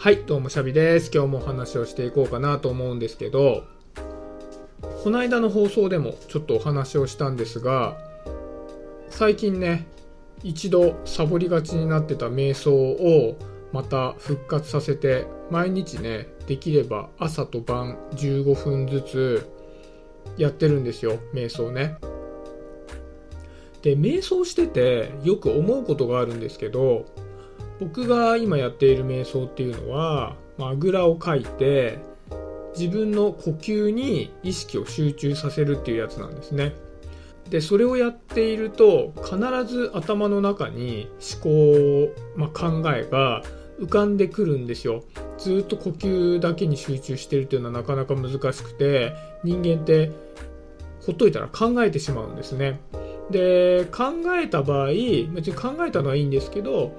はい、どうもシャビです。今日もお話をしていこうかなと思うんですけど、この間の放送でもちょっとお話をしたんですが、最近ね、一度サボりがちになってた瞑想をまた復活させて、毎日ね、できれば朝と晩15分ずつやってるんですよ、瞑想ね。で、瞑想しててよく思うことがあるんですけど、僕が今やっている瞑想っていうのは、あぐらをかいて自分の呼吸に意識を集中させるっていうやつなんですね。で、それをやっていると必ず頭の中に思考、考えが浮かんでくるんですよ。ずっと呼吸だけに集中してるっていうのはなかなか難しくて、人間ってほっといたら考えてしまうんですね。で、考えた場合、別に考えたのはいいんですけど、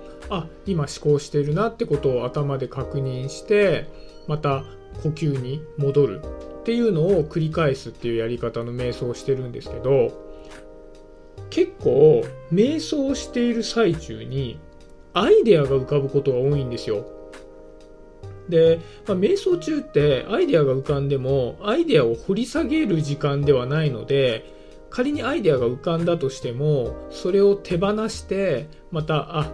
今思考してるなってことを頭で確認して、また呼吸に戻るっていうのを繰り返すっていうやり方の瞑想をしてるんですけど、結構瞑想している最中にアイデアが浮かぶことが多いんですよ。で、瞑想中ってアイデアが浮かんでもアイデアを掘り下げる時間ではないので、仮にアイデアが浮かんだとしてもそれを手放して、また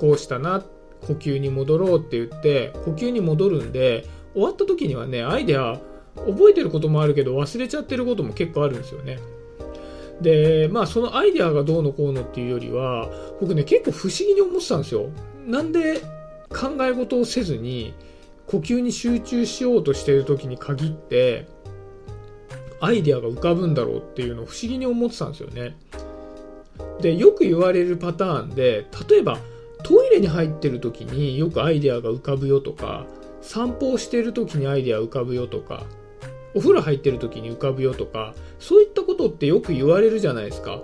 思考したな、呼吸に戻ろうって言って呼吸に戻るんで、終わった時にはね、アイデア覚えてることもあるけど忘れちゃってることも結構あるんですよね。で、そのアイデアがどうのこうのっていうよりは、僕ね、結構不思議に思ってたんですよ。なんで考え事をせずに呼吸に集中しようとしている時に限ってアイデアが浮かぶんだろうっていうのを不思議に思ってたんですよね。で、よく言われるパターンで、例えばトイレに入ってる時によくアイデアが浮かぶよとか、散歩をしてる時にアイデア浮かぶよとか、お風呂入ってる時に浮かぶよとか、そういったことってよく言われるじゃないですか。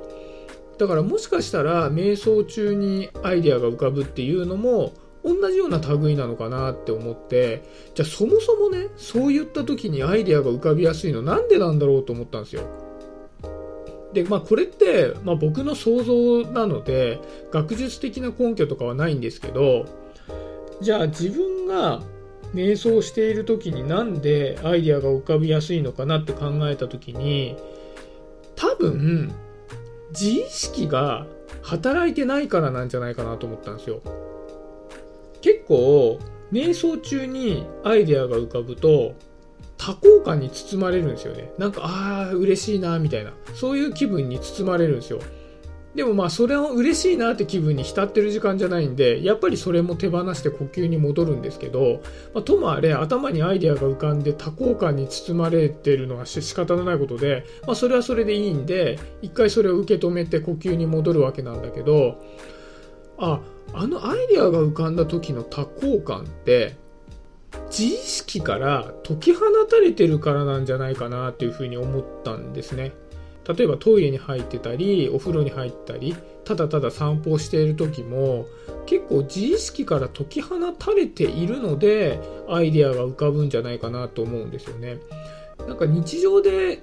だからもしかしたら瞑想中にアイデアが浮かぶっていうのも同じような類なのかなって思って、じゃあそもそもね、そういった時にアイデアが浮かびやすいのなんでなんだろうと思ったんですよ。で、これって、僕の想像なので学術的な根拠とかはないんですけど、じゃあ自分が瞑想している時になんでアイデアが浮かびやすいのかなって考えた時に、多分自意識が働いてないからなんじゃないかなと思ったんですよ。結構瞑想中にアイデアが浮かぶと多幸感に包まれるんですよね。なんか嬉しいなみたいな、そういう気分に包まれるんですよ。でもそれを嬉しいなって気分に浸ってる時間じゃないんで、やっぱりそれも手放して呼吸に戻るんですけど、ともあれ頭にアイデアが浮かんで多幸感に包まれてるのは仕方のないことで、それはそれでいいんで、一回それを受け止めて呼吸に戻るわけなんだけど、あのアイデアが浮かんだ時の多幸感って自意識から解き放たれてるからなんじゃないかなっていうふうに思ったんですね。例えばトイレに入ってたり、お風呂に入ったり、ただただ散歩している時も結構自意識から解き放たれているので、アイデアが浮かぶんじゃないかなと思うんですよね。なんか日常で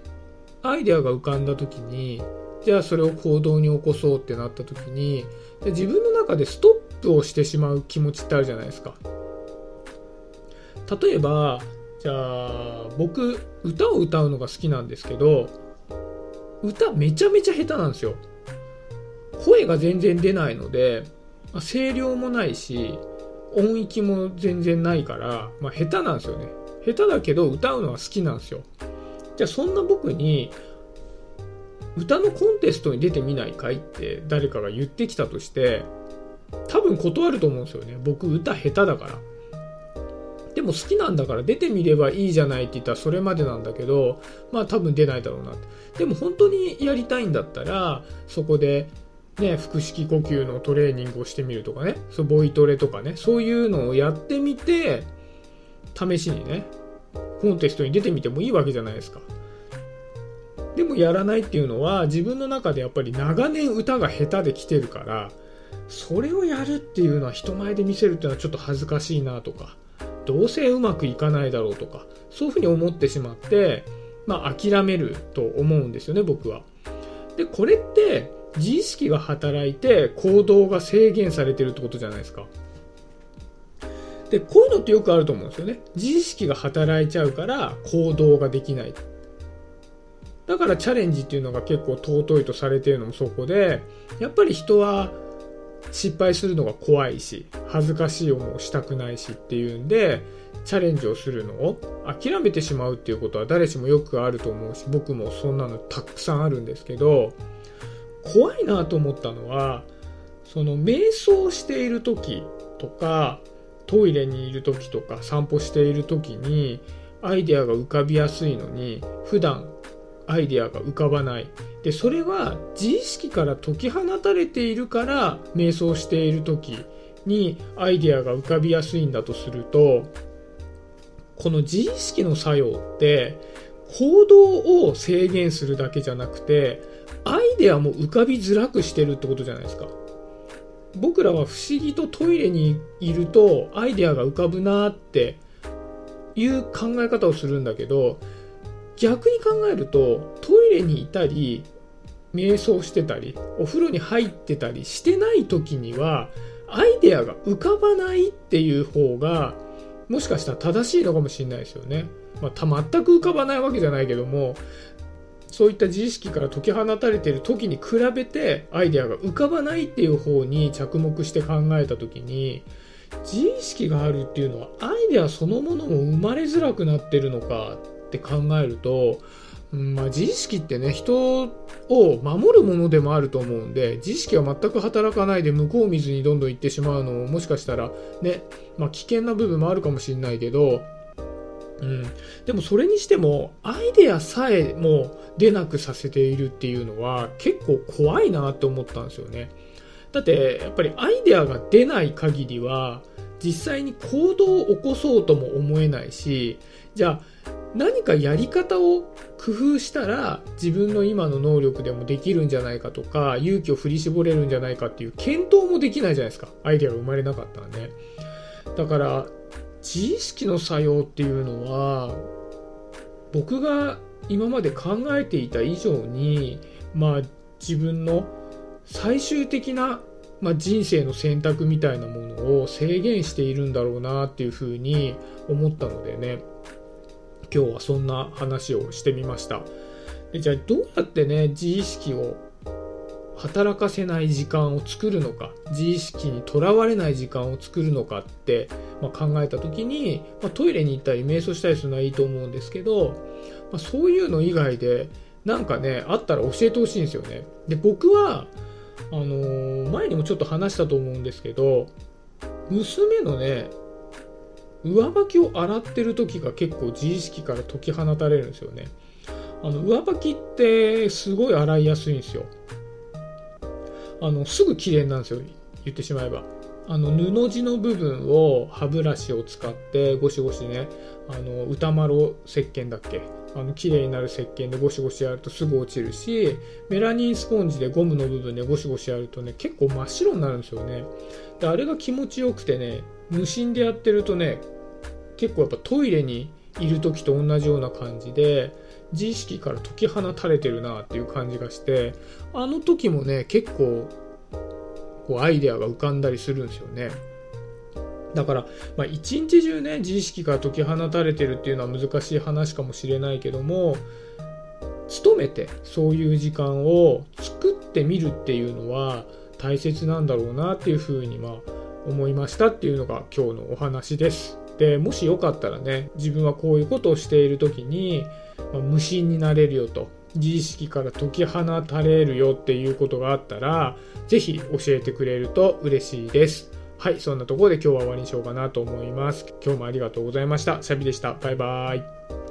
アイデアが浮かんだ時に、じゃあそれを行動に起こそうってなった時に、自分の中でストップをしてしまう気持ちってあるじゃないですか。例えばじゃあ僕歌を歌うのが好きなんですけど、歌めちゃめちゃ下手なんですよ。声が全然出ないので、声量もないし音域も全然ないから、下手なんですよね。下手だけど歌うのは好きなんですよ。じゃあそんな僕に歌のコンテストに出てみないかいって誰かが言ってきたとして、多分断ると思うんですよね。僕歌下手だから。でも好きなんだから出てみればいいじゃないって言ったらそれまでなんだけど、多分出ないだろうなって。でも本当にやりたいんだったら、そこでね、腹式呼吸のトレーニングをしてみるとかね、ボイトレとかね、そういうのをやってみて、試しにねコンテストに出てみてもいいわけじゃないですか。でもやらないっていうのは、自分の中でやっぱり長年歌が下手で来てるから、それをやるっていうのは、人前で見せるっていうのはちょっと恥ずかしいなとか、どうせうまくいかないだろうとか、そういうふうに思ってしまって、諦めると思うんですよね、僕は。で、これって自意識が働いて行動が制限されてるってことじゃないですか。でこういうのってよくあると思うんですよね。自意識が働いちゃうから行動ができない。だからチャレンジっていうのが結構尊いとされているのもそこで、やっぱり人は失敗するのが怖いし恥ずかしい思いをしたくないしっていうんで、チャレンジをするのを諦めてしまうっていうことは誰しもよくあると思うし、僕もそんなのたくさんあるんですけど、怖いなと思ったのは、その瞑想している時とかトイレにいる時とか散歩している時にアイデアが浮かびやすいのに、普段アイデアが浮かばない。でそれは自意識から解き放たれているから、瞑想している時にアイデアが浮かびやすいんだとすると、この自意識の作用って行動を制限するだけじゃなくて、アイデアも浮かびづらくしてるってことじゃないですか。僕らは不思議とトイレにいるとアイデアが浮かぶなっていう考え方をするんだけど、逆に考えるとトイレにいたり瞑想してたりお風呂に入ってたりしてない時にはアイデアが浮かばないっていう方がもしかしたら正しいのかもしれないですよね。全く浮かばないわけじゃないけども、そういった自意識から解き放たれている時に比べてアイデアが浮かばないっていう方に着目して考えた時に、自意識があるっていうのはアイデアそのものも生まれづらくなってるのかって考えると、自意識ってね、人を守るものでもあると思うんで、自意識は全く働かないで向こう水にどんどん行ってしまうのももしかしたらね、危険な部分もあるかもしれないけど、でもそれにしてもアイデアさえも出なくさせているっていうのは結構怖いなって思ったんですよね。だってやっぱりアイデアが出ない限りは実際に行動を起こそうとも思えないし、じゃあ何かやり方を工夫したら自分の今の能力でもできるんじゃないかとか、勇気を振り絞れるんじゃないかっていう検討もできないじゃないですか、アイデアが生まれなかったらね。だから自意識の作用っていうのは僕が今まで考えていた以上に、自分の最終的な、人生の選択みたいなものを制限しているんだろうなっていうふうに思ったのでね、今日はそんな話をしてみました。じゃあどうやってね、自意識を働かせない時間を作るのか、自意識にとらわれない時間を作るのかって、考えた時に、トイレに行ったり瞑想したりするのはいいと思うんですけど、そういうの以外でなんかねあったら教えてほしいんですよね。で僕は前にもちょっと話したと思うんですけど、娘のね上履きを洗ってる時が結構自意識から解き放たれるんですよね。上履きってすごい洗いやすいんですよ。すぐ綺麗なんですよ、言ってしまえば。布地の部分を歯ブラシを使ってゴシゴシね、歌丸石鹸だっけ、綺麗になる石鹸でゴシゴシやるとすぐ落ちるし、メラニンスポンジでゴムの部分でゴシゴシやるとね結構真っ白になるんですよね。であれが気持ちよくてね、無心でやってるとね、結構やっぱトイレにいる時と同じような感じで自意識から解き放たれてるなっていう感じがして、あの時もね結構こうアイデアが浮かんだりするんですよね。だから、一日中ね自意識から解き放たれてるっていうのは難しい話かもしれないけども、努めてそういう時間を作ってみるっていうのは大切なんだろうなっていうふうに思いましたっていうのが今日のお話です。でもしよかったらね、自分はこういうことをしている時に、無心になれるよと、自意識から解き放たれるよっていうことがあったらぜひ教えてくれると嬉しいです。はい、そんなところで今日は終わりにしようかなと思います。今日もありがとうございました。シャビでした。バイバイ。